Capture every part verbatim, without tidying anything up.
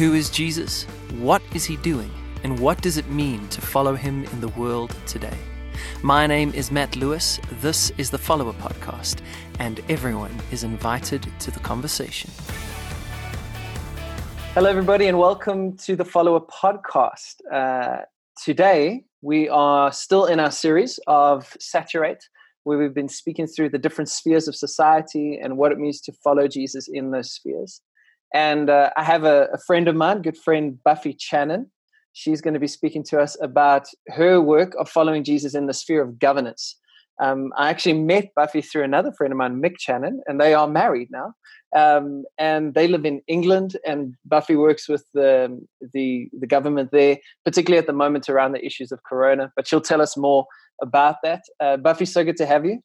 Who is Jesus? What is he doing? And what does it mean to follow him in the world today? My name is Matt Lewis. This is The Follower Podcast, and everyone is invited to the conversation. Hello, everybody, and welcome to The Follower Podcast. Uh, today, we are still in our series of Saturate, where we've been speaking through the different spheres of society and what it means to follow Jesus in those spheres. And uh, I have a, a friend of mine, good friend Buffy Channon. She's going to be speaking to us about her work of following Jesus in the sphere of governance. Um, I actually met Buffy through another friend of mine, Mick Channon, and they are married now. Um, and they live in England, and Buffy works with the, the the government there, particularly at the moment around the issues of Corona. But she'll tell us more about that. Uh, Buffy, so good to have you.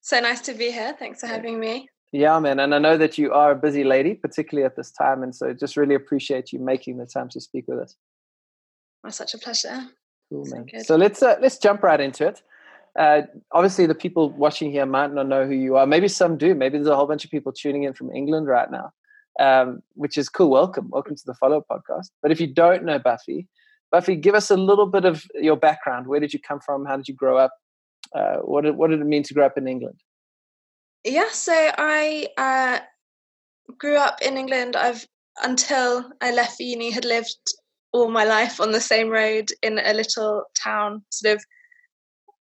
So nice to be here. Thanks for having me. Yeah, man. And I know that you are a busy lady, particularly at this time. And so just really appreciate you making the time to speak with us. Well, such a pleasure. Cool, man. So, so let's uh, let's jump right into it. Uh, obviously, the people watching here might not know who you are. Maybe some do. Maybe there's a whole bunch of people tuning in from England right now, um, which is cool. Welcome. Welcome to the Follow Up Podcast. But if you don't know Buffy, Buffy, give us a little bit of your background. Where did you come from? How did you grow up? Uh, what did, what did it mean to grow up in England? Yeah, so I uh, grew up in England. I've, until I left uni, had lived all my life on the same road in a little town, sort of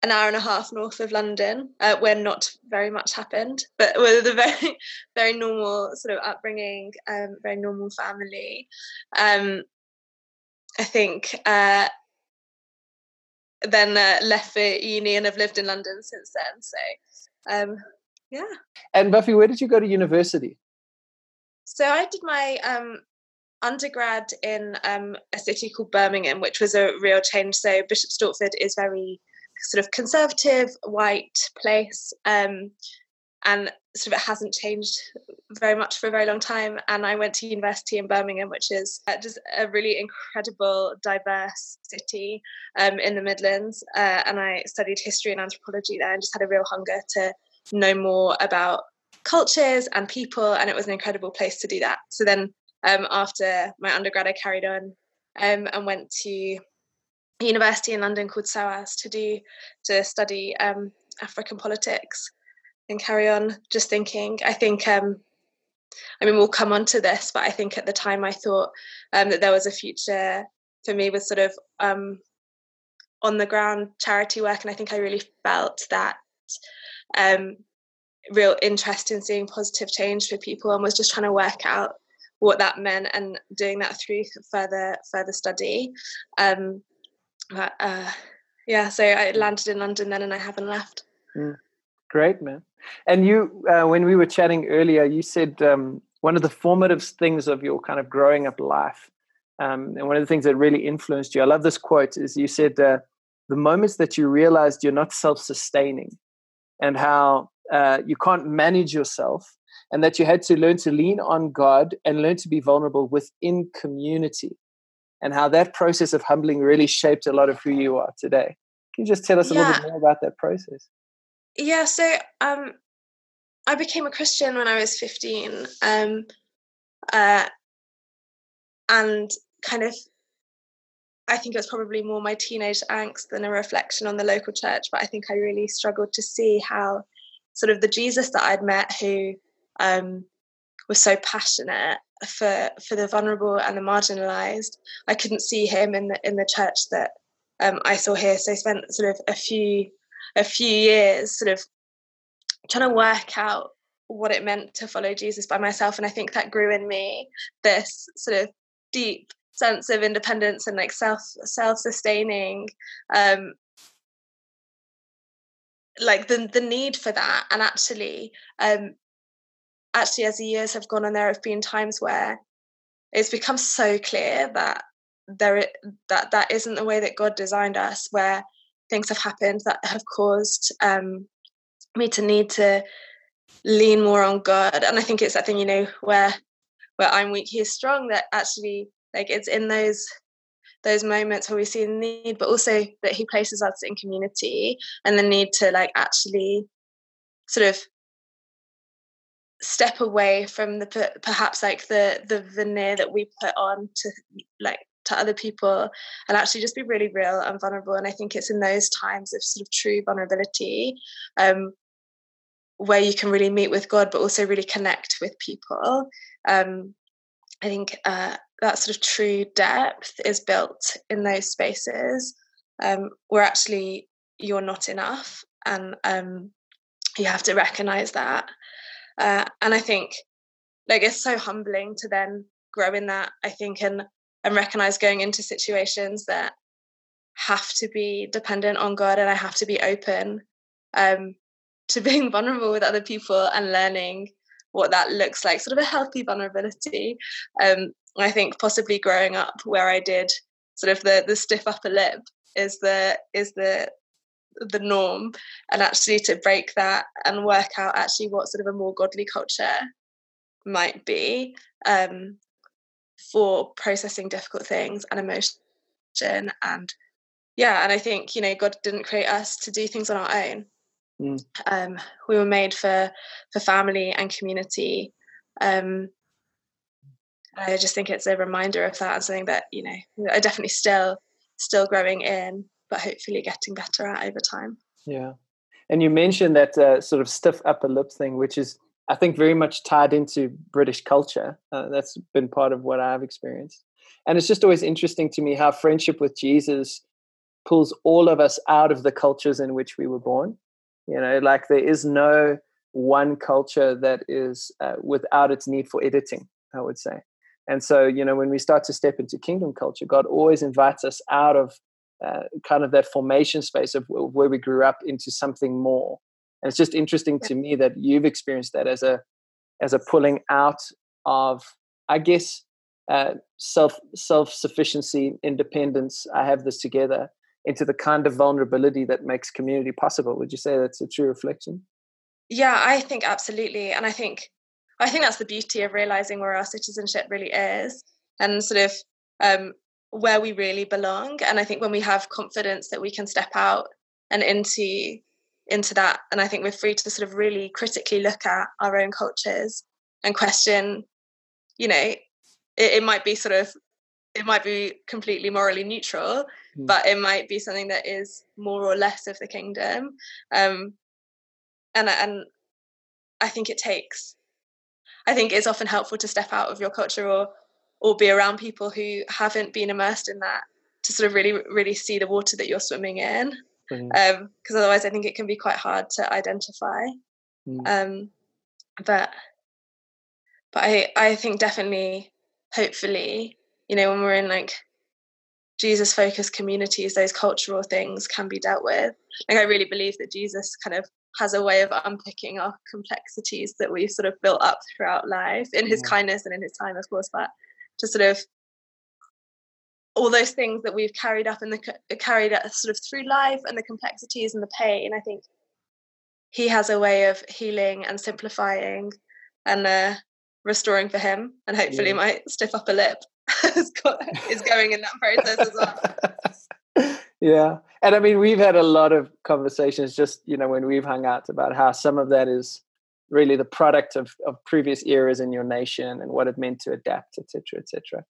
an hour and a half north of London, uh, where not very much happened, but with a very, very normal sort of upbringing, um, very normal family. Um, I think uh, then uh, left for uni and have lived in London since then. So. Um, Yeah. And Buffy, where did you go to university? So I did my um, undergrad in um, a city called Birmingham, which was a real change. So Bishop Stortford is very sort of conservative, white place, um, and sort of it hasn't changed very much for a very long time. And I went to university in Birmingham, which is uh, just a really incredible, diverse city um, in the Midlands. Uh, and I studied history and anthropology there, and just had a real hunger to know more about cultures and people, and it was an incredible place to do that. So then um, after my undergrad I carried on um, and went to a university in London called SOAS to do to study um, African politics and carry on just thinking. I think um, I mean we'll come on to this, but I think at the time I thought um, that there was a future for me with sort of um, on the ground charity work, and I think I really felt that um real interest in seeing positive change for people, and was just trying to work out what that meant and doing that through further further study. Um but, uh yeah so I landed in London then, and I haven't left. Mm. Great, man. And you uh, when we were chatting earlier, you said um one of the formative things of your kind of growing up life, um and one of the things that really influenced you, I love this quote, is you said uh, the moments that you realized you're not self-sustaining, and how uh, you can't manage yourself, and that you had to learn to lean on God and learn to be vulnerable within community, and how that process of humbling really shaped a lot of who you are today. Can you just tell us yeah. a little bit more about that process? Yeah, so um, I became a Christian when I was fifteen, um, uh, and kind of I think it was probably more my teenage angst than a reflection on the local church, but I think I really struggled to see how sort of the Jesus that I'd met, who um, was so passionate for for the vulnerable and the marginalised, I couldn't see him in the in the church that um, I saw here. So I spent sort of a few a few years sort of trying to work out what it meant to follow Jesus by myself, and I think that grew in me this sort of deep sense of independence and like self self-sustaining, um like the the need for that. And actually um actually as the years have gone on, there have been times where it's become so clear that there that that isn't the way that God designed us, where things have happened that have caused um me to need to lean more on God. And I think it's that thing, you know, where where I'm weak, he is strong, that actually like it's in those those moments where we see the need, but also that he places us in community, and the need to like actually sort of step away from the perhaps like the the veneer that we put on to like to other people, and actually just be really real and vulnerable. And I think it's in those times of sort of true vulnerability um where you can really meet with God but also really connect with people. um I think uh that sort of true depth is built in those spaces um where actually you're not enough, and um you have to recognize that. Uh, and I think, like, it's so humbling to then grow in that, I think, and and recognise going into situations that have to be dependent on God, and I have to be open um, to being vulnerable with other people and learning what that looks like, sort of a healthy vulnerability. Um, and I think possibly growing up where I did, sort of the the stiff upper lip is the is the the norm, and actually to break that and work out actually what sort of a more godly culture might be um for processing difficult things and emotion. And yeah, and I think, you know, God didn't create us to do things on our own. mm. Um we were made for for family and community. um I just think it's a reminder of that, and something that, you know, I definitely still still growing in, but hopefully getting better at over time. Yeah. And you mentioned that uh, sort of stiff upper lip thing, which is, I think, very much tied into British culture. Uh, that's been part of what I've experienced. And it's just always interesting to me how friendship with Jesus pulls all of us out of the cultures in which we were born. You know, like, there is no one culture that is uh, without its need for editing, I would say. And so, you know, when we start to step into kingdom culture, God always invites us out of Uh, kind of that formation space of where we grew up into something more. And it's just interesting to me that you've experienced that as a as a pulling out of, I guess, uh, self self-sufficiency, independence, I have this together, into the kind of vulnerability that makes community possible. Would you say that's a true reflection? Yeah, I think absolutely. And I think I think that's the beauty of realizing where our citizenship really is, and sort of um where we really belong. And I think when we have confidence that we can step out and into into that, and I think we're free to sort of really critically look at our own cultures and question, you know, it, it might be sort of it might be completely morally neutral, mm. but it might be something that is more or less of the kingdom. um and and I think it takes I think it's often helpful to step out of your culture or or be around people who haven't been immersed in that, to sort of really, really see the water that you're swimming in. Mm-hmm. Um, because otherwise I think it can be quite hard to identify. Mm. Um, but, but I, I think definitely, hopefully, you know, when we're in like Jesus focused communities, those cultural things can be dealt with. Like, I really believe that Jesus kind of has a way of unpicking our complexities that we've sort of built up throughout life in his yeah. kindness and in his time, of course, but to sort of all those things that we've carried up and the carried up sort of through life, and the complexities and the pain. I think he has a way of healing and simplifying and uh, restoring for him. And hopefully yeah. my stiff upper lip is, got, is going in that process as well. Yeah. And I mean, we've had a lot of conversations just, you know, when we've hung out, about how some of that is really the product of, of previous eras in your nation and what it meant to adapt, et cetera, et cetera.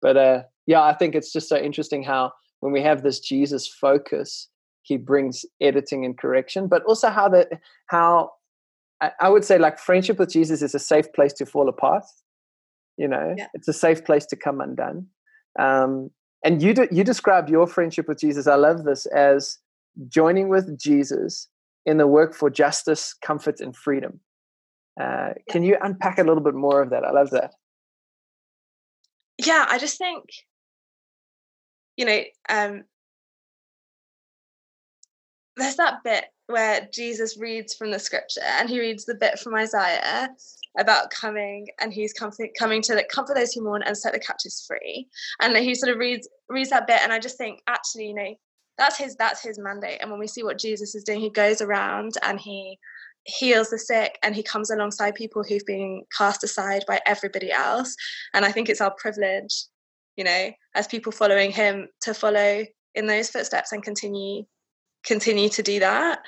But uh, yeah, I think it's just so interesting how when we have this Jesus focus, he brings editing and correction, but also how that, how I, I would say, like, friendship with Jesus is a safe place to fall apart. You know, yeah. it's a safe place to come undone. Um, and you do, you described your friendship with Jesus, I love this, as joining with Jesus in the work for justice, comfort, and freedom. Uh, can you unpack a little bit more of that? I love that. Yeah, I just think, you know, um, there's that bit where Jesus reads from the scripture, and he reads the bit from Isaiah about coming, and he's comfort, coming to like, comfort those who mourn and set the captives free. And he sort of reads reads that bit, and I just think, actually, you know, that's his that's his mandate. And when we see what Jesus is doing, he goes around and he heals the sick, and he comes alongside people who've been cast aside by everybody else. And I think it's our privilege, you know, as people following him, to follow in those footsteps and continue continue to do that.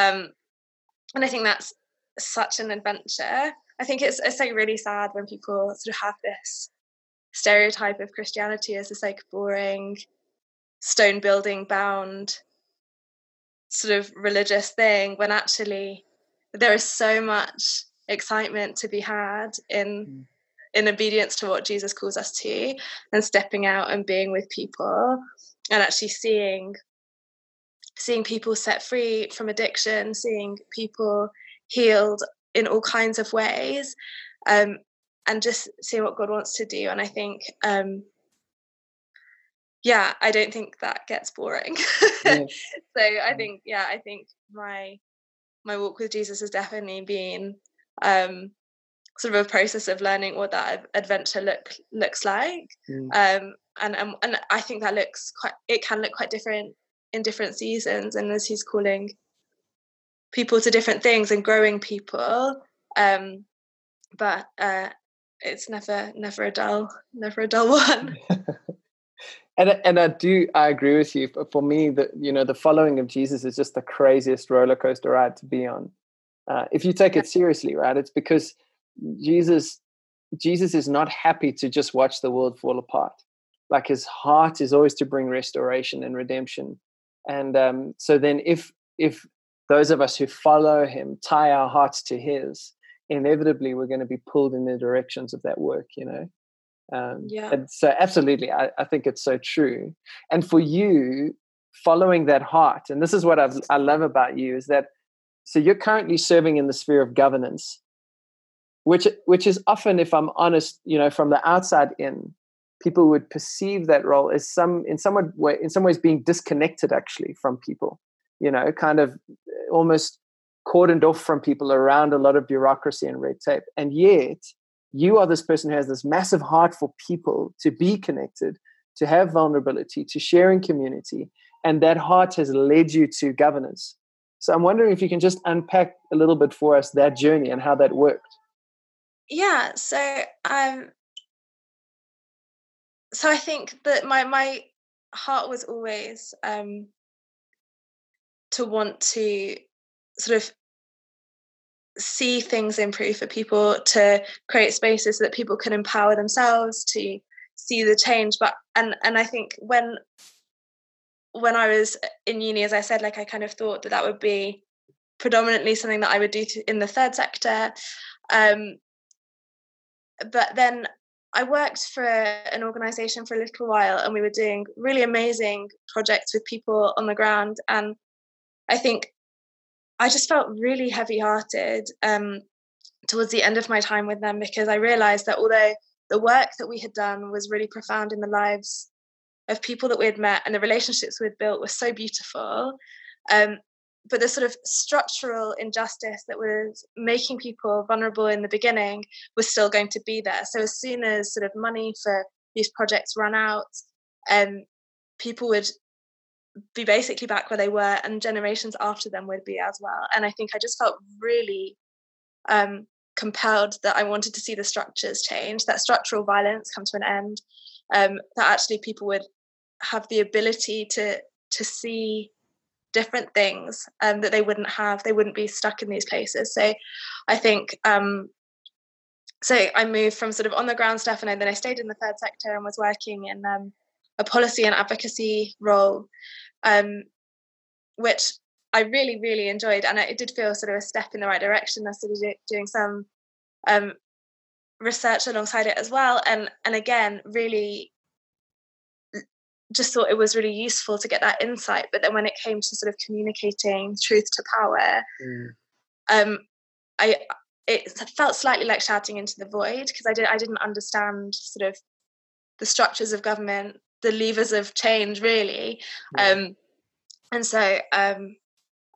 Um and I think that's such an adventure. I think it's it's like really sad when people sort of have this stereotype of Christianity as this like boring, stone building bound sort of religious thing, when actually there is so much excitement to be had in mm. in obedience to what Jesus calls us to, and stepping out and being with people, and actually seeing seeing people set free from addiction, seeing people healed in all kinds of ways, um, and just seeing what God wants to do. And I think, um, yeah, I don't think that gets boring. Yeah. So I think, yeah, I think my my walk with Jesus has definitely been um, sort of a process of learning what that adventure look looks like. Mm. Um, and, and and I think that looks quite, it can look quite different in different seasons, and as he's calling people to different things and growing people, um but uh it's never never a dull never a dull one. and and I do I agree with you. For me, the you know the following of Jesus is just the craziest roller coaster ride to be on, uh, if you take it seriously, right? It's because Jesus Jesus is not happy to just watch the world fall apart. Like, his heart is always to bring restoration and redemption. And um, so then if if those of us who follow him tie our hearts to his, inevitably we're going to be pulled in the directions of that work, you know. Um, yeah. And so absolutely, I, I think it's so true. And for you, following that heart, and this is what I've, I love about you, is that, so you're currently serving in the sphere of governance, which which is often, if I'm honest, you know, from the outside in, people would perceive that role as some, in some way, in some ways being disconnected actually from people, you know, kind of almost cordoned off from people around a lot of bureaucracy and red tape. And yet you are this person who has this massive heart for people, to be connected, to have vulnerability, to share in community. And that heart has led you to governance. So I'm wondering if you can just unpack a little bit for us that journey and how that worked. Yeah. So, um, So I think that my my heart was always um, to want to sort of see things improve for people, to create spaces so that people can empower themselves to see the change. But and and I think when when I was in uni, as I said, like I kind of thought that that would be predominantly something that I would do in the third sector, um, but then I worked for an organisation for a little while, and we were doing really amazing projects with people on the ground. And I think I just felt really heavy-hearted um, towards the end of my time with them, because I realised that although the work that we had done was really profound in the lives of people that we had met, and the relationships we'd built were so beautiful, um, but the sort of structural injustice that was making people vulnerable in the beginning was still going to be there. So as soon as sort of money for these projects ran out, um, people would be basically back where they were, and generations after them would be as well. And I think I just felt really um, compelled that I wanted to see the structures change, that structural violence come to an end, um, that actually people would have the ability to to see different things um, that they wouldn't have, they wouldn't be stuck in these places. So I think, um, so I moved from sort of on the ground stuff, and then I stayed in the third sector and was working in um, a policy and advocacy role, um, which I really, really enjoyed. And it did feel sort of a step in the right direction. I started do- doing some um, research alongside it as well. And, and again, really just thought it was really useful to get that insight. But then when it came to sort of communicating truth to power, mm. um, I it felt slightly like shouting into the void, because I, did, I didn't understand sort of the structures of government, the levers of change, really. Mm. Um, and so um,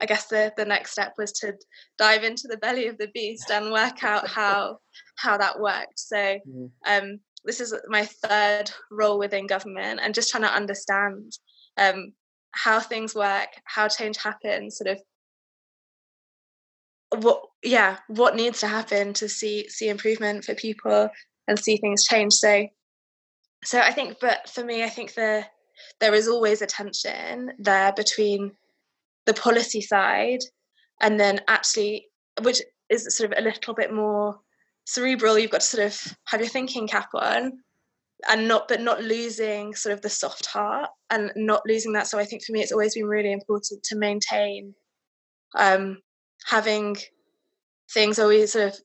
I guess the, the next step was to dive into the belly of the beast and work out how how that worked. So mm. um this is my third role within government, and just trying to understand um, how things work, how change happens, sort of what, yeah, what needs to happen to see see improvement for people and see things change. So, so I think, but for me, I think the there is always a tension there between the policy side and then actually, which is sort of a little bit more cerebral, you've got to sort of have your thinking cap on, and not, but not losing sort of the soft heart and not losing that. So I think for me, it's always been really important to maintain um, having things always sort of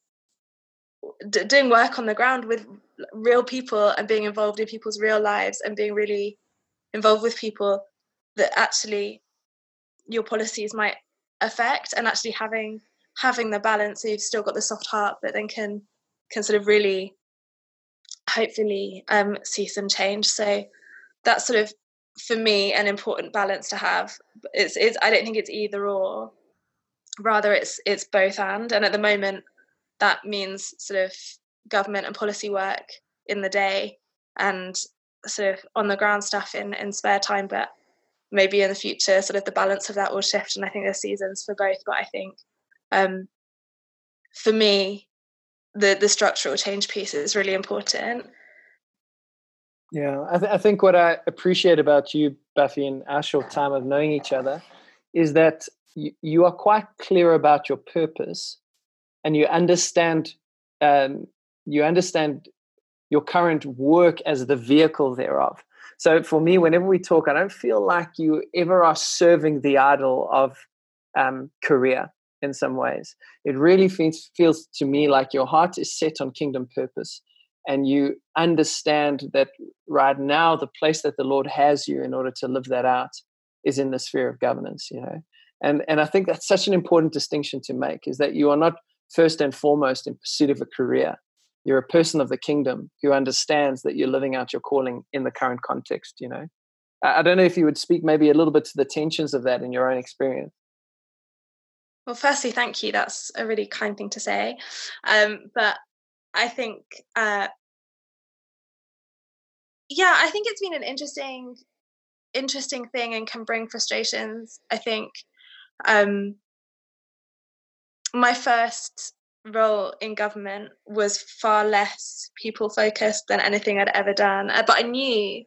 d- doing work on the ground with real people and being involved in people's real lives and being really involved with people that actually your policies might affect, and actually having having the balance so you've still got the soft heart but then can can sort of really hopefully um see some change. So that's sort of for me an important balance to have. It's, it's I don't think it's either or, rather it's it's both and and at the moment that means sort of government and policy work in the day and sort of on the ground stuff in in spare time, but maybe in the future sort of the balance of that will shift, and I think there's seasons for both. But I think um for me the the structural change piece is really important. Yeah, I, th- I think what I appreciate about you, Buffy, in our short time of knowing each other is that y- you are quite clear about your purpose, and you understand um you understand your current work as the vehicle thereof. So for me, whenever we talk, I don't feel like you ever are serving the idol of um, career in some ways. It really feels, feels to me like your heart is set on kingdom purpose, and you understand that right now the place that the Lord has you in order to live that out is in the sphere of governance, you know. And, and I think that's such an important distinction to make, is that you are not first and foremost in pursuit of a career. You're a person of the kingdom who understands that you're living out your calling in the current context, you know. I don't know if you would speak maybe a little bit to the tensions of that in your own experience. Well, firstly, thank you. That's a really kind thing to say. Um, but I think, uh, yeah, I think it's been an interesting, interesting thing and can bring frustrations. I think um, my first role in government was far less people focused than anything I'd ever done, but I knew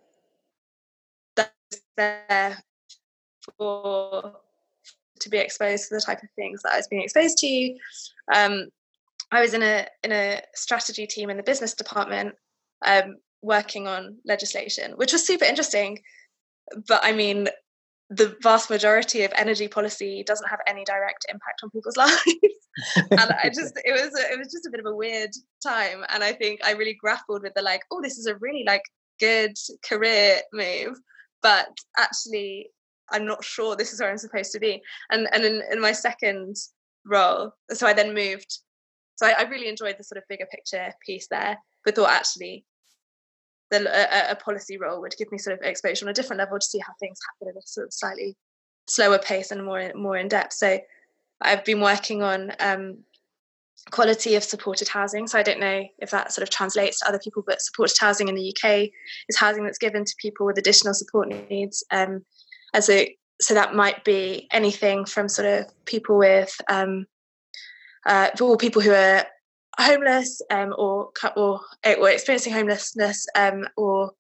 that I was there for to be exposed to the type of things that I was being exposed to. um I was in a in a strategy team in the business department um working on legislation, which was super interesting, but I mean the vast majority of energy policy doesn't have any direct impact on people's lives. And I just, it was, a, it was just a bit of a weird time. And I think I really grappled with the like, oh, this is a really like good career move, but actually I'm not sure this is where I'm supposed to be. And and in, in my second role, so I then moved. So I, I really enjoyed the sort of bigger picture piece there, but thought actually, The, a, a policy role would give me sort of exposure on a different level to see how things happen at a sort of slightly slower pace and more more in depth. So I've been working on um, quality of supported housing. So I don't know if that sort of translates to other people, but supported housing in the U K is housing that's given to people with additional support needs. Um, as a, so that might be anything from sort of people with um, uh, all people who are homeless um or or or experiencing homelessness um or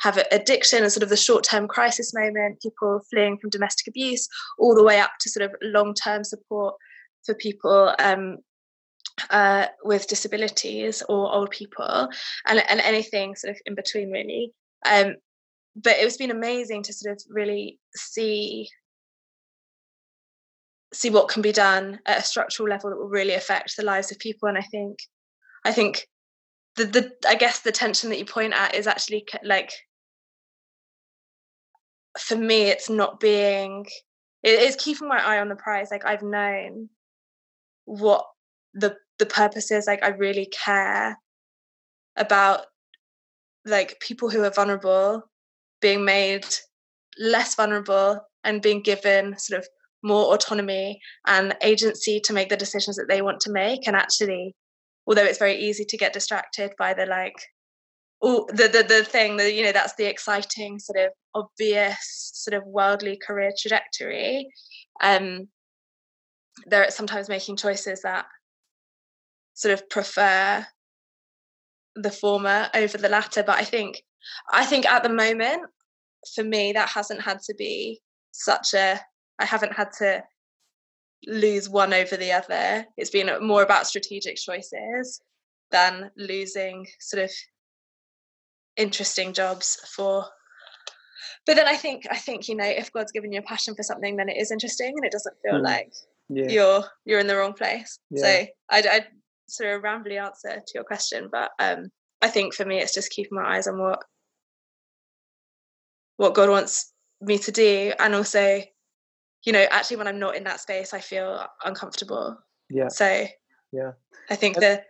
have addiction and sort of the short-term crisis moment, people fleeing from domestic abuse, all the way up to sort of long-term support for people um uh with disabilities or old people and, and anything sort of in between really. Um but it's been amazing to sort of really see see what can be done at a structural level that will really affect the lives of people. And I think I think the, the I guess the tension that you point at is actually like, for me it's not being it, it's keeping my eye on the prize. Like I've known what the the purpose is. Like I really care about like people who are vulnerable being made less vulnerable and being given sort of more autonomy and agency to make the decisions that they want to make. And actually, although it's very easy to get distracted by the like, oh, the the the thing that, you know, that's the exciting sort of obvious sort of worldly career trajectory. Um, they're sometimes making choices that sort of prefer the former over the latter. But I think I think at the moment, for me, that hasn't had to be such a I haven't had to lose one over the other. It's been more about strategic choices than losing sort of interesting jobs for. But then I think I think you know, if God's given you a passion for something, then it is interesting, and it doesn't feel mm. like yeah. you're you're in the wrong place. Yeah. So I'd, I'd sort of rambly answer to your question, but um, I think for me, it's just keeping my eyes on what what God wants me to do, and also, you know, actually when I'm not in that space, I feel uncomfortable. Yeah. So yeah, I think that.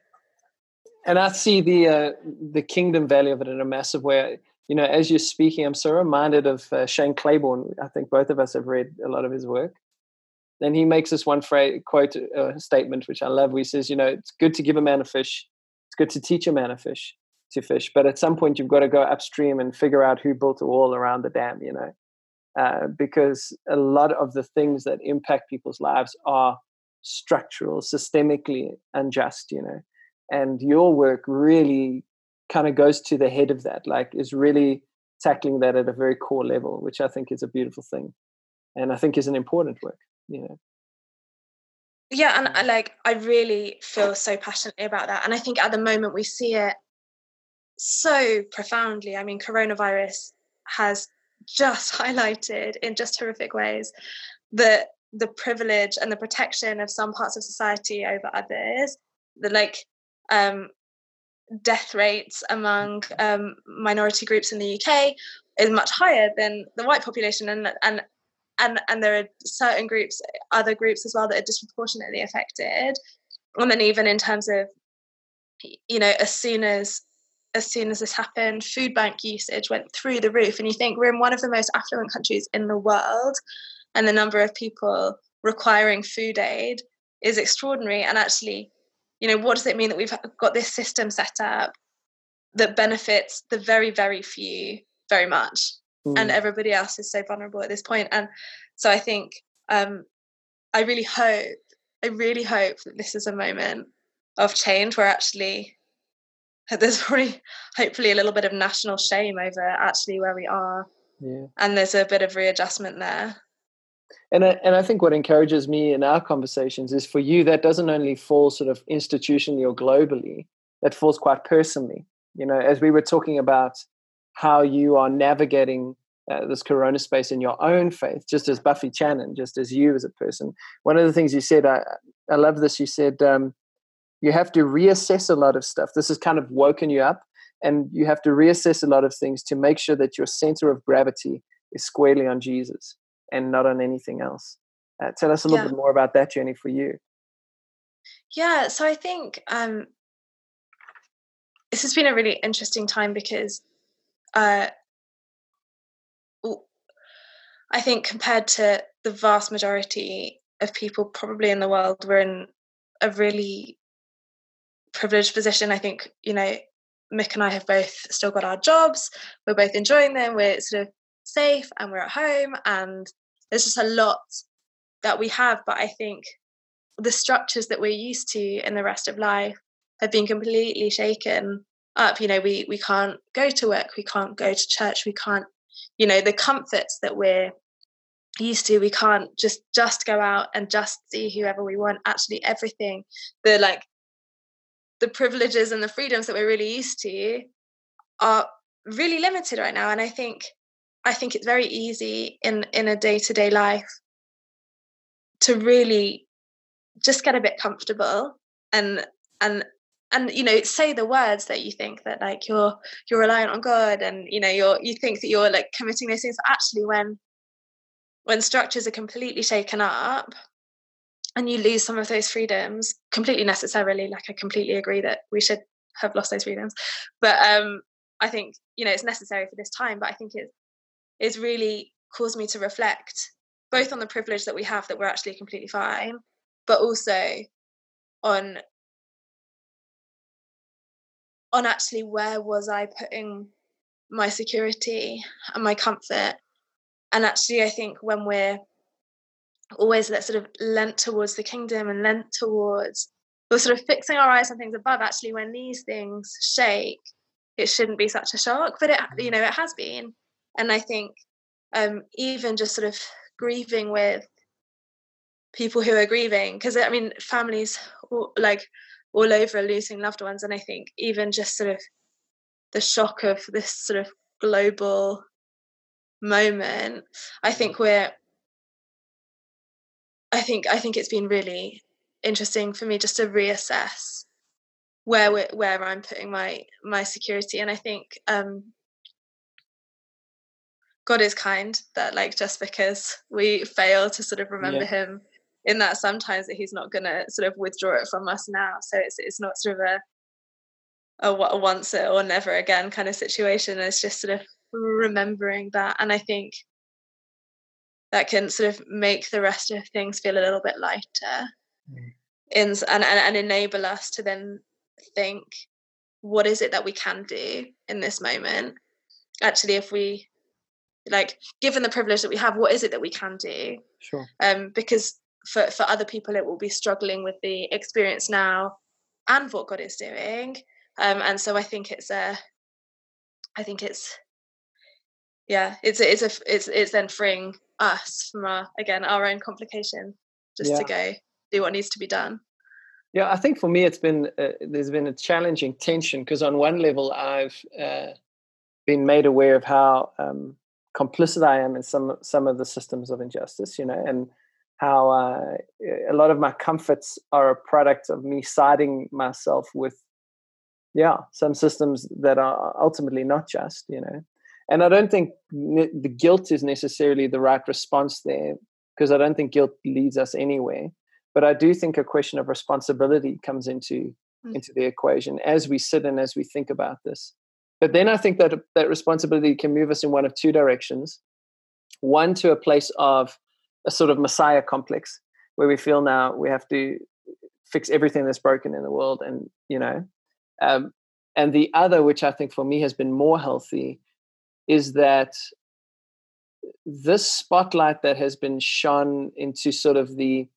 And I see the uh, the kingdom value of it in a massive way. You know, as you're speaking, I'm so reminded of uh, Shane Claiborne. I think both of us have read a lot of his work. Then he makes this one phrase, quote, uh, statement, which I love, where he says, you know, it's good to give a man a fish. It's good to teach a man a fish to fish. But at some point, you've got to go upstream and figure out who built a wall around the dam, you know, uh, because a lot of the things that impact people's lives are structural, systemically unjust, you know. And your work really kind of goes to the head of that, like is really tackling that at a very core level, which I think is a beautiful thing. And I think is an important work, you know. Yeah, and I, like I really feel so passionately about that. And I think at the moment we see it so profoundly. I mean, coronavirus has just highlighted in just horrific ways the the privilege and the protection of some parts of society over others. The like um death rates among um, minority groups in the U K is much higher than the white population, and and and and there are certain groups, other groups as well, that are disproportionately affected. And then even in terms of, you know, as soon as as soon as this happened, food bank usage went through the roof, and you think we're in one of the most affluent countries in the world, and the number of people requiring food aid is extraordinary. And actually, you know, what does it mean that we've got this system set up that benefits the very, very few very much, mm. and everybody else is so vulnerable at this point? And so I think um, I really hope, I really hope that this is a moment of change where actually there's probably, hopefully, a little bit of national shame over actually where we are, yeah. and there's a bit of readjustment there. And I, and I think what encourages me in our conversations is for you, that doesn't only fall sort of institutionally or globally, that falls quite personally. You know, as we were talking about how you are navigating uh, this corona space in your own faith, just as Buffy Channon, just as you as a person, one of the things you said, I, I love this, you said, um, you have to reassess a lot of stuff. This has kind of woken you up, and you have to reassess a lot of things to make sure that your center of gravity is squarely on Jesus and not on anything else. Uh, tell us a little yeah. bit more about that journey for you. Yeah, so I think um, this has been a really interesting time because uh, I think compared to the vast majority of people probably in the world, we're in a really privileged position. I think, you know, Mick and I have both still got our jobs. We're both enjoying them. We're sort of safe and we're at home, and there's just a lot that we have. But I think the structures that we're used to in the rest of life have been completely shaken up. You know, we we can't go to work, we can't go to church, we can't, you know, the comforts that we're used to, we can't just just go out and just see whoever we want. Actually, everything, the like the privileges and the freedoms that we're really used to are really limited right now. And I think I think it's very easy in, in a day-to-day life to really just get a bit comfortable and and and you know, say the words that you think that like you're you're reliant on God, and you know, you're you think that you're like committing those things. But actually, when when structures are completely shaken up and you lose some of those freedoms, completely necessarily, like I completely agree that we should have lost those freedoms. But um, I think, you know, it's necessary for this time, but I think it's it's really caused me to reflect both on the privilege that we have, that we're actually completely fine, but also on on actually where was I putting my security and my comfort. And actually, I think when we're always that sort of lent towards the kingdom and lent towards, we're sort of fixing our eyes on things above, actually when these things shake, it shouldn't be such a shock, but it, you know, it has been. And I think um, even just sort of grieving with people who are grieving, because I mean, families, like all over losing loved ones. And I think even just sort of the shock of this sort of global moment, I think we're I think I think it's been really interesting for me just to reassess where we're, where I'm putting my my security. And I think um God is kind, that like just because we fail to sort of remember yeah. him in that sometimes, that he's not gonna sort of withdraw it from us now. So it's it's not sort of a a once or never again kind of situation. It's just sort of remembering that, and I think that can sort of make the rest of things feel a little bit lighter, mm. in, and, and and enable us to then think, what is it that we can do in this moment? Actually, if we like, given the privilege that we have, what is it that we can do? Sure. Um, because for, for other people, it will be struggling with the experience now and what God is doing. Um, and so I think it's a, I think it's, yeah, it's it's a, it's it's then freeing us from our again our own complication, just yeah. to go do what needs to be done. Yeah, I think for me it's been uh, there's been a challenging tension, because on one level I've uh, been made aware of how um, complicit I am in some some of the systems of injustice, you know, and how uh, a lot of my comforts are a product of me siding myself with yeah some systems that are ultimately not just, you know. And I don't think the guilt is necessarily the right response there, because I don't think guilt leads us anywhere. But I do think a question of responsibility comes into, mm. into the equation as we sit and as we think about this. But then I think that that responsibility can move us in one of two directions. One, to a place of a sort of Messiah complex, where we feel now we have to fix everything that's broken in the world. And, you know, um, and the other, which I think for me has been more healthy, is that this spotlight that has been shone into sort of the,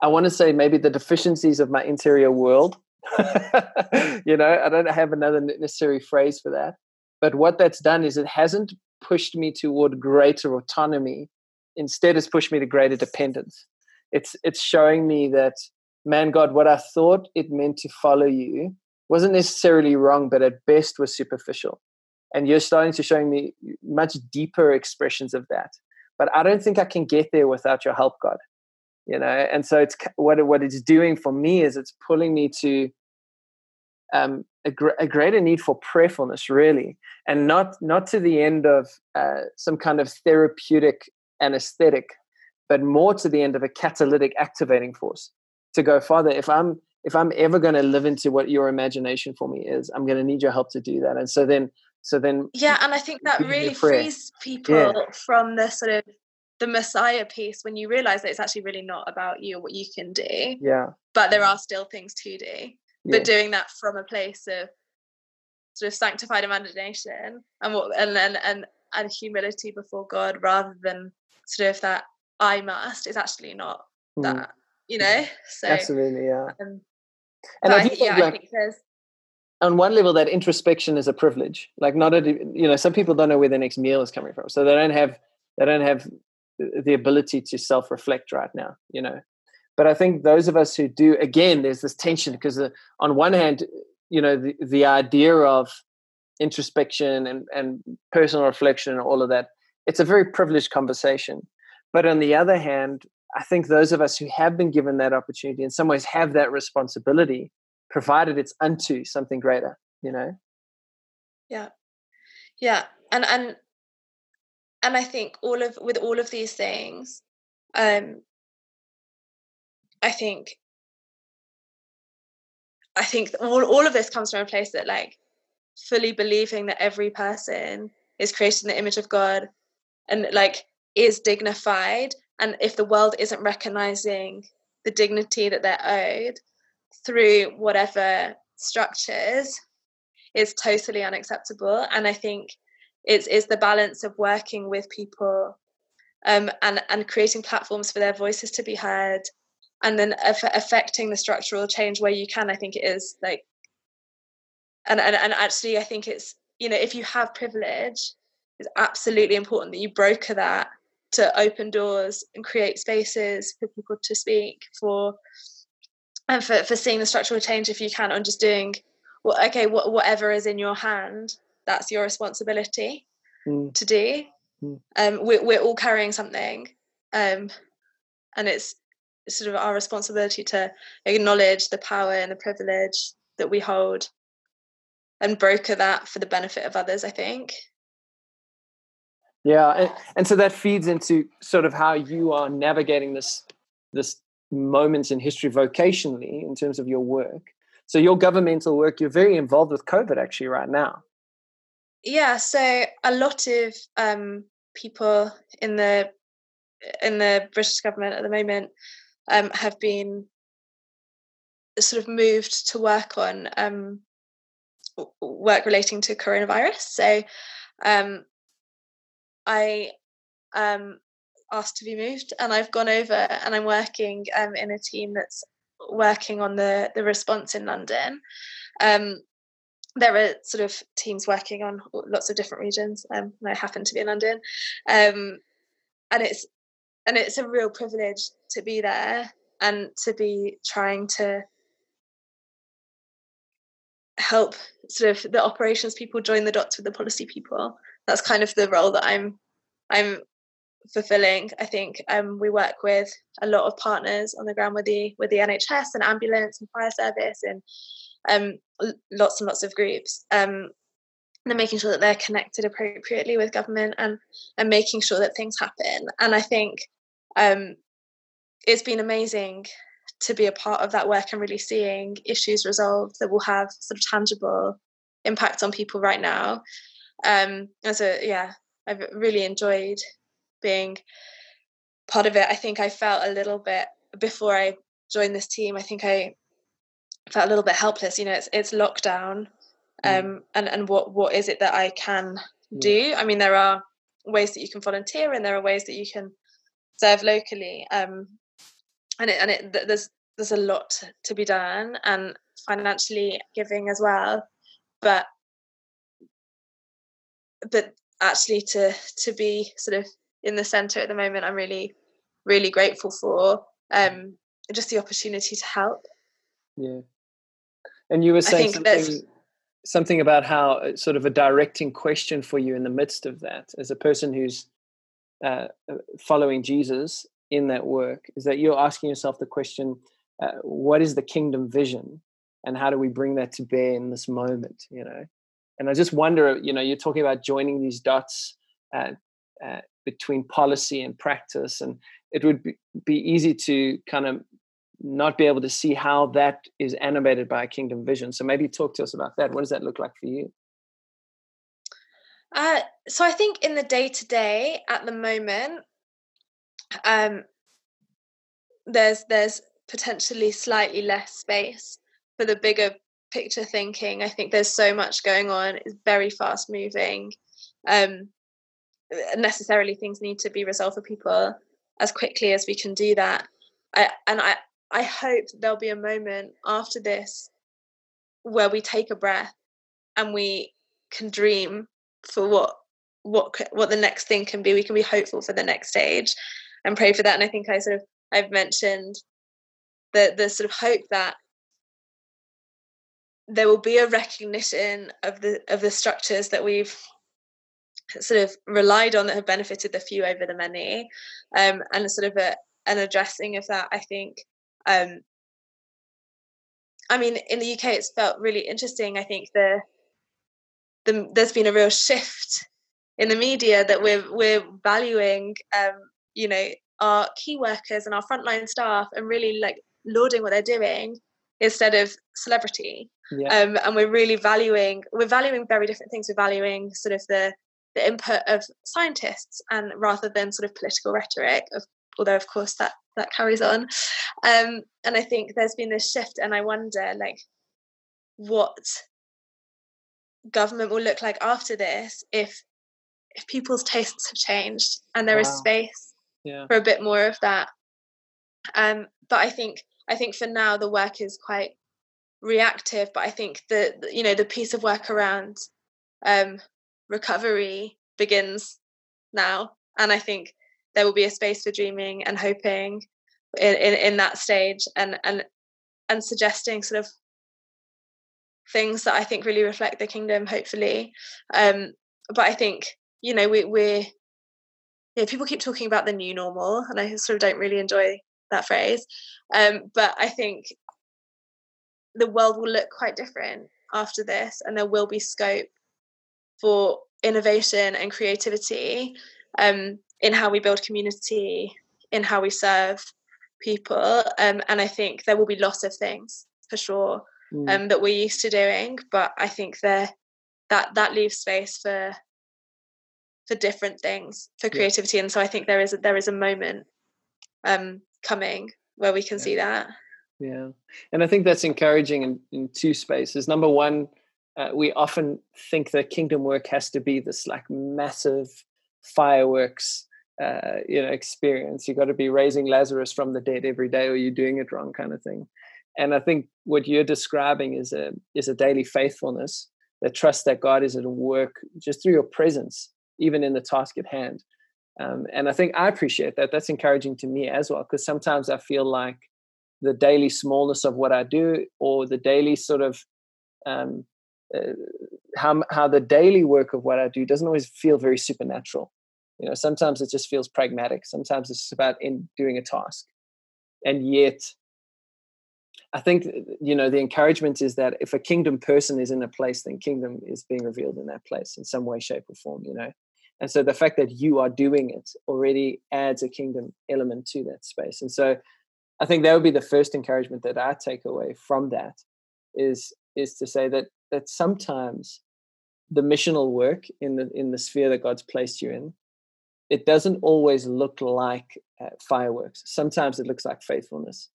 I want to say maybe the deficiencies of my interior world. You know, I don't have another necessary phrase for that. But what that's done is it hasn't pushed me toward greater autonomy. Instead, it's pushed me to greater dependence. It's it's showing me that, man, God, what I thought it meant to follow you wasn't necessarily wrong, but at best was superficial. And you're starting to show me much deeper expressions of that. But I don't think I can get there without your help, God. You know, and so it's what what it's doing for me is it's pulling me to um, a, gr- a greater need for prayerfulness, really, and not not to the end of uh, some kind of therapeutic anesthetic, but more to the end of a catalytic activating force. To go, Father, if I'm if I'm ever going to live into what your imagination for me is, I'm going to need your help to do that. And so then. So then, yeah, and I think that really frees people yeah. from the sort of the Messiah piece, when you realize that it's actually really not about you or what you can do, yeah, but there are still things to do. Yeah. But doing that from a place of sort of sanctified imagination and what and and and, and humility before God, rather than sort of that I must, is actually not mm. that, you know. So absolutely, yeah. Um, and I, I do think, yeah, like, I think there's. On one level, that introspection is a privilege. Like, not a, you know, some people don't know where their next meal is coming from, so they don't have they don't have the ability to self-reflect right now, you know. But I think those of us who do, again, there's this tension, because uh, on one hand, you know, the, the idea of introspection and, and personal reflection and all of that, it's a very privileged conversation. But on the other hand, I think those of us who have been given that opportunity in some ways have that responsibility, provided it's unto something greater, you know? Yeah. Yeah. And, and, and I think all of, with all of these things, um, I think, I think all, all of this comes from a place that, like, fully believing that every person is created in the image of God and, like, is dignified. And if the world isn't recognizing the dignity that they're owed through whatever structures, is totally unacceptable. And I think it's is the balance of working with people um, and and creating platforms for their voices to be heard, and then aff- affecting the structural change where you can. I think it is like, and, and and actually I think it's, you know, if you have privilege, it's absolutely important that you broker that to open doors and create spaces for people to speak for. and for, for seeing the structural change if you can, on just doing, well, okay, what, whatever is in your hand, that's your responsibility mm. to do. Mm. Um, we're, we're all carrying something, um, and it's sort of our responsibility to acknowledge the power and the privilege that we hold and broker that for the benefit of others, I think. Yeah, and, and so that feeds into sort of how you are navigating this this moment in history vocationally in terms of your work. So your governmental work, you're very involved with COVID actually right now. Yeah, so a lot of um, people in the in the British government at the moment um, have been sort of moved to work on um, work relating to coronavirus. So um, I um asked to be moved, and I've gone over and I'm working um, in a team that's working on the, the response in London. Um, there are sort of teams working on lots of different regions, um, and I happen to be in London. Um, and it's and it's a real privilege to be there and to be trying to help sort of the operations people join the dots with the policy people. That's kind of the role that I'm I'm fulfilling, I think. Um, we work with a lot of partners on the ground with the with the N H S and ambulance and fire service and um, lots and lots of groups. Um, and making sure that they're connected appropriately with government and and making sure that things happen. And I think um, it's been amazing to be a part of that work and really seeing issues resolved that will have sort of tangible impact on people right now. Um, and so, yeah, I've really enjoyed being part of it. I think I felt a little bit, before I joined this team, I think I felt a little bit helpless. You know, it's it's lockdown, um, mm. and, and what, what is it that I can mm. do? I mean, there are ways that you can volunteer and there are ways that you can serve locally. Um, and it, and it, there's, there's a lot to be done, and financially giving as well. But But actually to to be sort of in the centre at the moment, I'm really, really grateful for um, just the opportunity to help. Yeah. And you were saying something, something about how it's sort of a directing question for you in the midst of that, as a person who's uh, following Jesus in that work, is that you're asking yourself the question, uh, what is the kingdom vision and how do we bring that to bear in this moment, you know? And I just wonder, you know, you're talking about joining these dots uh, uh, between policy and practice, and it would be, be easy to kind of not be able to see how that is animated by a kingdom vision. So maybe talk to us about that. What does that look like for you? Uh, so I think in the day-to-day at the moment, um, there's there's potentially slightly less space for the bigger picture thinking. I think there's so much going on. It's very fast moving. Um, necessarily things need to be resolved for people as quickly as we can do that. I, and I, I hope there'll be a moment after this where we take a breath and we can dream for what what what the next thing can be. We can be hopeful for the next stage and pray for that. And I think I sort of I've mentioned the the sort of hope that there will be a recognition of the of the structures that we've sort of relied on that have benefited the few over the many, um, and sort of a, an addressing of that, I think. Um, I mean, in the U K, it's felt really interesting. I think the, the there's been a real shift in the media that we're we're valuing, um, you know, our key workers and our frontline staff and really like lauding what they're doing instead of celebrity. Yeah. Um, and we're really valuing, we're valuing very different things. We're valuing sort of the, the input of scientists, and rather than sort of political rhetoric, of, although of course that, that carries on. Um, and I think there's been this shift, and I wonder like what government will look like after this if if people's tastes have changed and there wow. is space yeah. for a bit more of that. Um, but I think, I think for now the work is quite reactive, but I think that, you know, the piece of work around um recovery begins now, and I think there will be a space for dreaming and hoping in in, in that stage, and and and suggesting sort of things that I think really reflect the kingdom, hopefully. Um, but I think, you know, we, we're, yeah, people keep talking about the new normal, and I sort of don't really enjoy that phrase. Um, but I think the world will look quite different after this, and there will be scope for innovation and creativity um, in how we build community, in how we serve people. Um, and I think there will be lots of things for sure mm. um, that we're used to doing, but I think that that leaves space for for different things, for creativity. Yeah. And so I think there is a, there is a moment um, coming where we can yeah. see that. Yeah. And I think that's encouraging in, in two spaces. Number one, uh, we often think that kingdom work has to be this like massive fireworks, uh, you know, experience. You got to be raising Lazarus from the dead every day, or you're doing it wrong, kind of thing. And I think what you're describing is a is a daily faithfulness, the trust that God is at work just through your presence, even in the task at hand. Um, and I think I appreciate that. That's encouraging to me as well, because sometimes I feel like the daily smallness of what I do, or the daily sort of um, uh, how how the daily work of what I do doesn't always feel very supernatural. You know, sometimes it just feels pragmatic. Sometimes it's just about in doing a task. And yet I think, you know, the encouragement is that if a kingdom person is in a place, then kingdom is being revealed in that place in some way, shape or form, you know. And so the fact that you are doing it already adds a kingdom element to that space. And so I think that would be the first encouragement that I take away from that is, is to say that that sometimes the missional work in the in the sphere that God's placed you in, it doesn't always look like uh, fireworks. Sometimes it looks like faithfulness.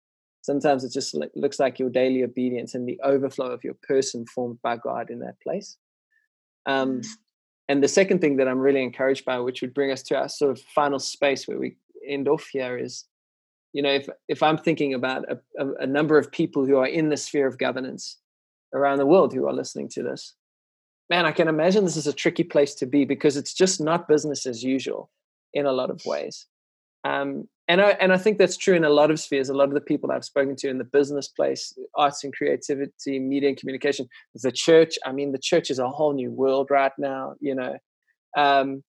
Sometimes it just looks like your daily obedience and the overflow of your person formed by God in that place. Um, and the second thing that I'm really encouraged by, which would bring us to our sort of final space where we end off here, is, you know, if, if I'm thinking about a, a, a number of people who are in the sphere of governance around the world who are listening to this, man, I can imagine this is a tricky place to be, because it's just not business as usual in a lot of ways. Um, and, I, and I think that's true in a lot of spheres. A lot of the people I've spoken to in the business place, arts and creativity, media and communication, the church. I mean, the church is a whole new world right now, you know. Um,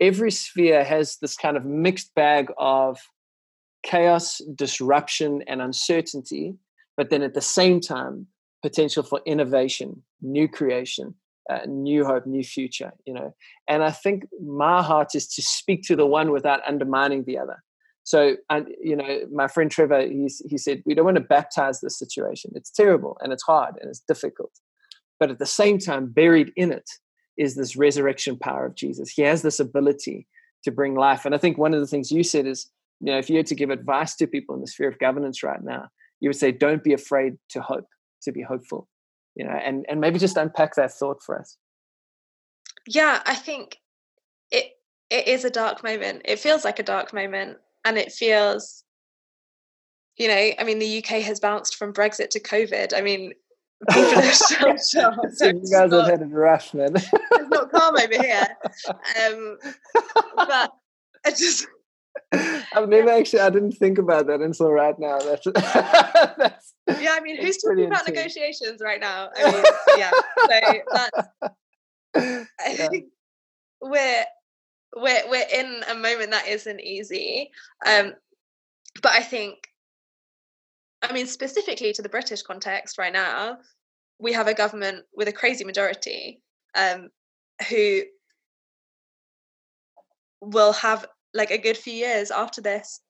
every sphere has this kind of mixed bag of chaos, disruption, and uncertainty, but then at the same time, potential for innovation, new creation, uh, new hope, new future, you know. And I think my heart is to speak to the one without undermining the other. So, and, you know, my friend Trevor, he's, he said, we don't want to baptize this situation. It's terrible and it's hard and it's difficult. But at the same time, buried in it is this resurrection power of Jesus. He has this ability to bring life. And I think one of the things you said is, you know, if you had to give advice to people in the sphere of governance right now, you would say, don't be afraid to hope, to be hopeful, you know, and, and maybe just unpack that thought for us. Yeah, I think it it is a dark moment. It feels like a dark moment. And it feels, you know, I mean, the U K has bounced from Brexit to COVID. I mean, people are so shocked. So you guys not, have had a rough, man. It's not calm over here. Um, but I just... I've never actually, I didn't think about that until right now. That's, that's yeah, I mean, who's talking about too. negotiations right now? I mean, yeah. So that's, I yeah. think we're we're we're in a moment that isn't easy. Um, but I think, I mean, specifically to the British context right now, we have a government with a crazy majority um, who will have like a good few years after this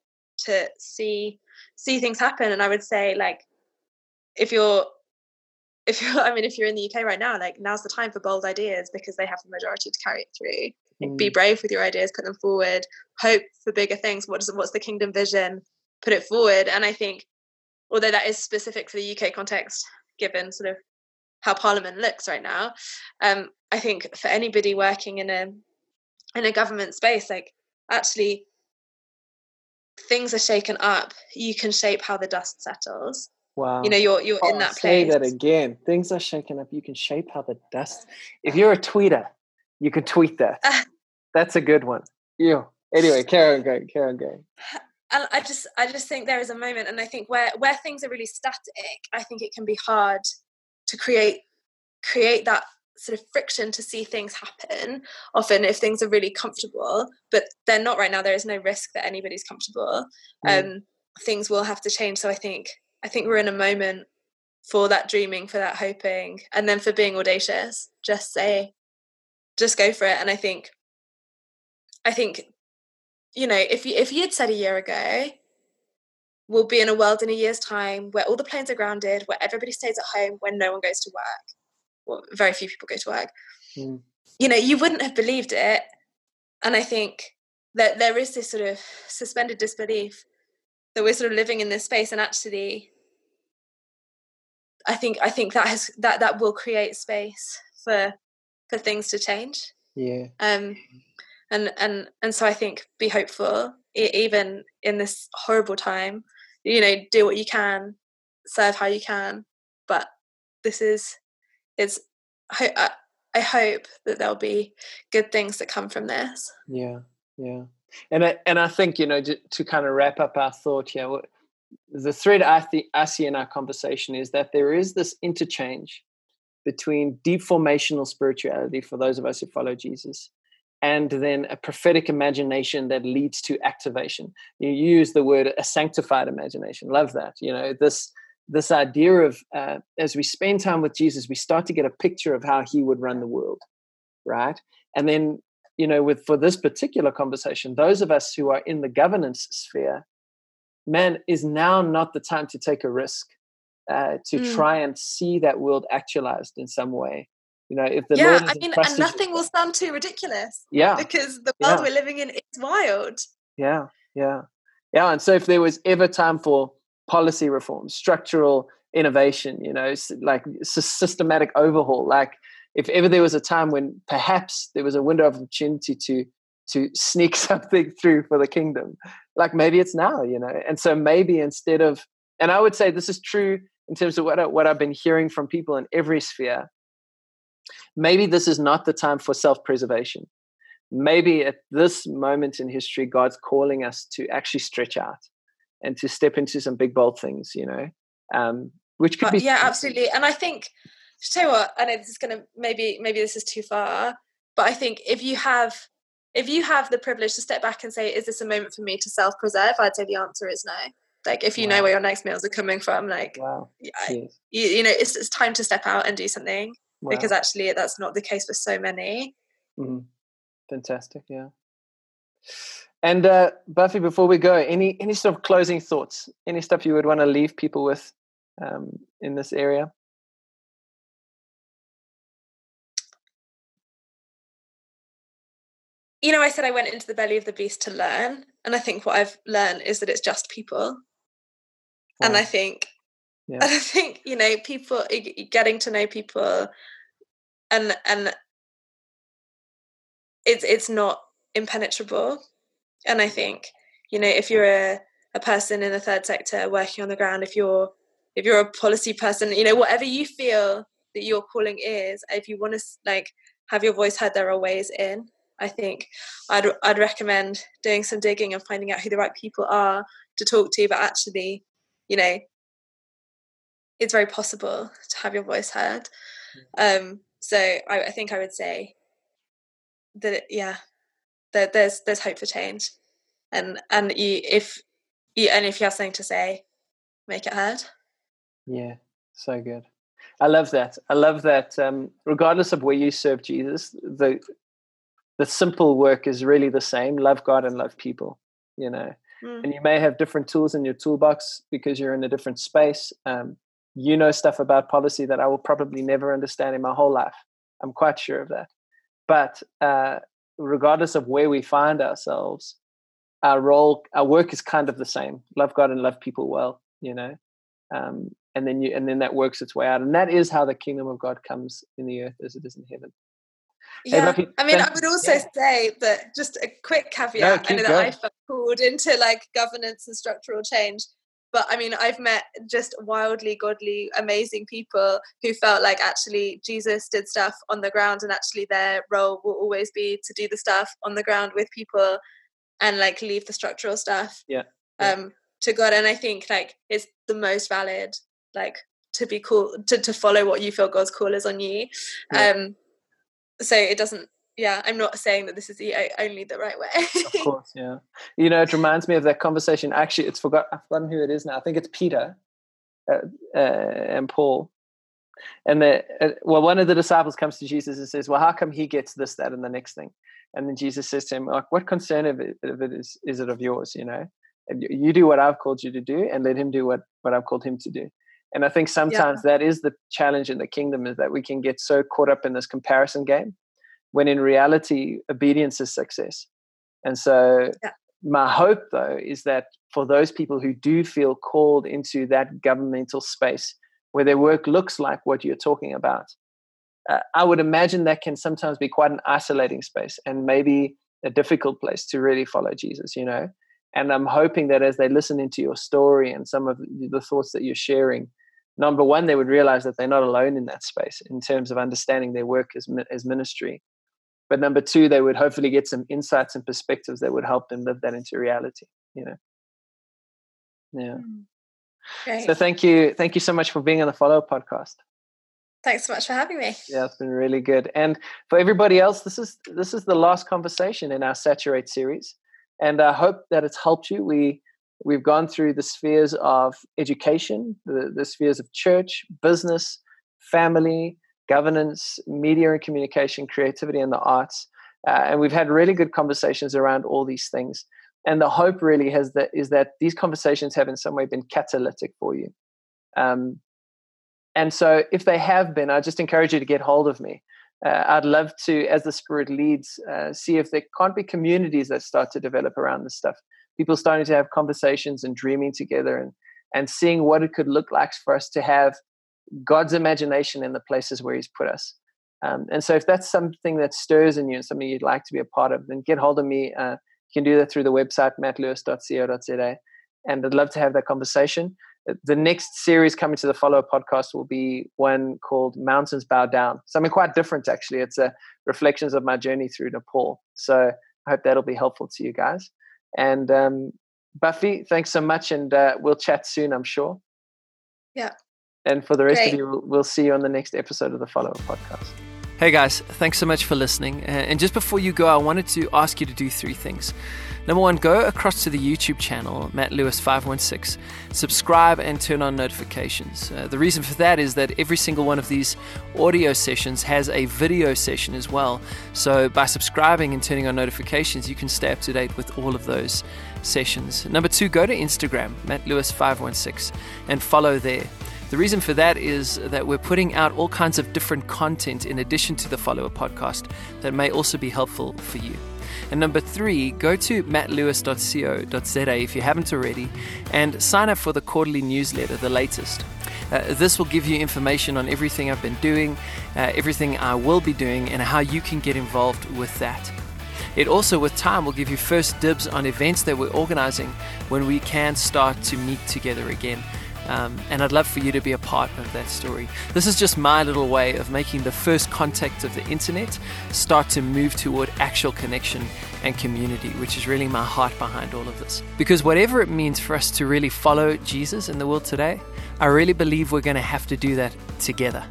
to see see things happen. And I would say, like, if you're if you're I mean if you're in the U K right now, like, now's the time for bold ideas, because they have the majority to carry it through. Mm. Be brave with your ideas, put them forward, hope for bigger things. What is what's the kingdom vision? Put it forward. And I think, although that is specific for the U K context, given sort of how Parliament looks right now, um, I think for anybody working in a in a government space, like, actually, things are shaken up. You can shape how the dust settles. Wow. You know, you're you're oh, in that say place. Say that again. Things are shaken up. You can shape how the dust. If you're a tweeter, you can tweet that. That's a good one. You. Anyway, carry on going. Carry on going. And I just, I just think there is a moment, and I think where, where things are really static, I think it can be hard to create, create that sort of friction to see things happen. Often, if things are really comfortable, but they're not right now, there is no risk that anybody's comfortable. Mm. Um, things will have to change. So I think, I think we're in a moment for that dreaming, for that hoping, and then for being audacious. Just say, just go for it. And I think, I think. You know, if you, if you had said a year ago, we'll be in a world in a year's time where all the planes are grounded, where everybody stays at home, where no one goes to work, well, very few people go to work, mm. you know, you wouldn't have believed it. And I think that there is this sort of suspended disbelief that we're sort of living in this space. And actually, I think I think that has that that will create space for for things to change. Yeah. Um. And and and so I think be hopeful, even in this horrible time. You know, do what you can, serve how you can. But this is, it's. I, I hope that there'll be good things that come from this. Yeah, yeah. And I and I think, you know, to, to kind of wrap up our thought here, what, the thread I th- I see in our conversation is that there is this interchange between deep formational spirituality for those of us who follow Jesus, and then a prophetic imagination that leads to activation. You use the word a sanctified imagination. Love that. You know, this this idea of uh, as we spend time with Jesus, we start to get a picture of how he would run the world, right? And then, you know, with for this particular conversation, those of us who are in the governance sphere, man, is now not the time to take a risk, uh, to mm. try and see that world actualized in some way. You know, if the yeah, Lord I mean, and nothing you, will sound too ridiculous. Yeah, because the world yeah. we're living in is wild. Yeah, yeah, yeah. And so, if there was ever time for policy reform, structural innovation, you know, like systematic overhaul, like if ever there was a time when perhaps there was a window of opportunity to to sneak something through for the kingdom, like maybe it's now. You know, and so maybe instead of, and I would say this is true in terms of what I, what I've been hearing from people in every sphere. Maybe this is not the time for self-preservation. Maybe at this moment in history, God's calling us to actually stretch out and to step into some big, bold things, you know, um, which could uh, be... Yeah, absolutely. And I think, tell you what, I know this is going to, maybe maybe this is too far, but I think if you have if you have the privilege to step back and say, is this a moment for me to self-preserve? I'd say the answer is no. Like, if you wow. know where your next meals are coming from, like, wow. I, yes. you, you know, it's, it's time to step out and do something. Wow. Because actually that's not the case for so many. Mm. Fantastic, yeah. And uh, Buffy, before we go, any any sort of closing thoughts? Any stuff you would want to leave people with um, in this area? You know, I said I went into the belly of the beast to learn. And I think what I've learned is that it's just people. Wow. And I think... Yeah. And I think, you know, people, getting to know people, and and it's it's not impenetrable. And I think, you know, if you're a, a person in the third sector working on the ground, if you're if you're a policy person, you know, whatever you feel that your calling is, if you want to like have your voice heard, there are ways in. I think I'd I'd recommend doing some digging and finding out who the right people are to talk to. But actually, you know, it's very possible to have your voice heard. Um, so I, I think I would say that, it, yeah, that there's there's hope for change, and and you, if you, and if you have something to say, make it heard. Yeah, so good. I love that. I love that. Um, regardless of where you serve Jesus, the the simple work is really the same: love God and love people. You know, mm. and you may have different tools in your toolbox because you're in a different space. Um, You know stuff about policy that I will probably never understand in my whole life. I'm quite sure of that. But uh, regardless of where we find ourselves, our role, our work is kind of the same. Love God and love people well, you know. Um, and then you, and then that works its way out. And that is how the kingdom of God comes in the earth as it is in heaven. Yeah, hey, I mean, I would also yeah. say that just a quick caveat. No, I know going. that I felt called into like governance and structural change. But I mean, I've met just wildly godly, amazing people who felt like actually Jesus did stuff on the ground, and actually their role will always be to do the stuff on the ground with people and like leave the structural stuff. Yeah. yeah. um, to God. And I think like it's the most valid, like to be called to, to follow what you feel God's call is on you. Yeah. Um, so it doesn't, yeah, I'm not saying that this is the only the right way. Of course, yeah. You know, it reminds me of that conversation. Actually, it's forgot. I've forgotten who it is now. I think it's Peter uh, uh, and Paul. And the uh, well, one of the disciples comes to Jesus and says, "Well, how come he gets this, that, and the next thing?" And then Jesus says to him, "Like, what concern of it, of it is is it of yours? You know, and you do what I've called you to do, and let him do what what I've called him to do." And I think sometimes yeah. that is the challenge in the kingdom, is that we can get so caught up in this comparison game, when in reality, obedience is success. And so yeah. my hope, though, is that for those people who do feel called into that governmental space where their work looks like what you're talking about, uh, I would imagine that can sometimes be quite an isolating space and maybe a difficult place to really follow Jesus, you know. And I'm hoping that as they listen into your story and some of the thoughts that you're sharing, number one, they would realize that they're not alone in that space in terms of understanding their work as, as ministry. But number two, they would hopefully get some insights and perspectives that would help them live that into reality, you know. Yeah. Great. So thank you. Thank you so much for being on the Follower Podcast. Thanks so much for having me. Yeah, it's been really good. And for everybody else, this is this is the last conversation in our Saturate series. And I hope that it's helped you. We, we've gone through the spheres of education, the, the spheres of church, business, family, governance, media and communication, creativity, and the arts. Uh, and we've had really good conversations around all these things. And the hope really has that is that these conversations have in some way been catalytic for you. Um, and so if they have been, I just encourage you to get hold of me. Uh, I'd love to, as the Spirit leads, uh, see if there can't be communities that start to develop around this stuff. People starting to have conversations and dreaming together and, and seeing what it could look like for us to have God's imagination in the places where he's put us. Um, and so if that's something that stirs in you and something you'd like to be a part of, then get hold of me. Uh, you can do that through the website, matt lewis dot co dot z a. And I'd love to have that conversation. The next series coming to the Follower Podcast will be one called Mountains Bow Down. Something quite different, actually. It's a reflections of my journey through Nepal. So I hope that'll be helpful to you guys. And um, Buffy, thanks so much. And uh, we'll chat soon, I'm sure. Yeah. And for the rest Great. of you, we'll see you on the next episode of the Follower Podcast. Hey guys, thanks so much for listening. And just before you go, I wanted to ask you to do three things. Number one, go across to the YouTube channel, Matt Lewis five one six, subscribe and turn on notifications. Uh, the reason for that is that every single one of these audio sessions has a video session as well. So by subscribing and turning on notifications, you can stay up to date with all of those sessions. Number two, go to Instagram, Matt Lewis five one six, and follow there. The reason for that is that we're putting out all kinds of different content in addition to the Follower Podcast that may also be helpful for you. And number three, go to matt lewis dot co dot z a if you haven't already and sign up for the quarterly newsletter, the latest. Uh, this will give you information on everything I've been doing, uh, everything I will be doing, and how you can get involved with that. It also, with time, will give you first dibs on events that we're organizing when we can start to meet together again. Um, and I'd love for you to be a part of that story. This is just my little way of making the first contact of the internet start to move toward actual connection and community, which is really my heart behind all of this. Because whatever it means for us to really follow Jesus in the world today, I really believe we're going to have to do that together.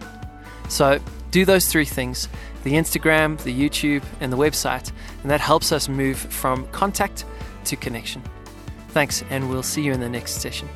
So do those three things, the Instagram, the YouTube, and the website, and that helps us move from contact to connection. Thanks, and we'll see you in the next session.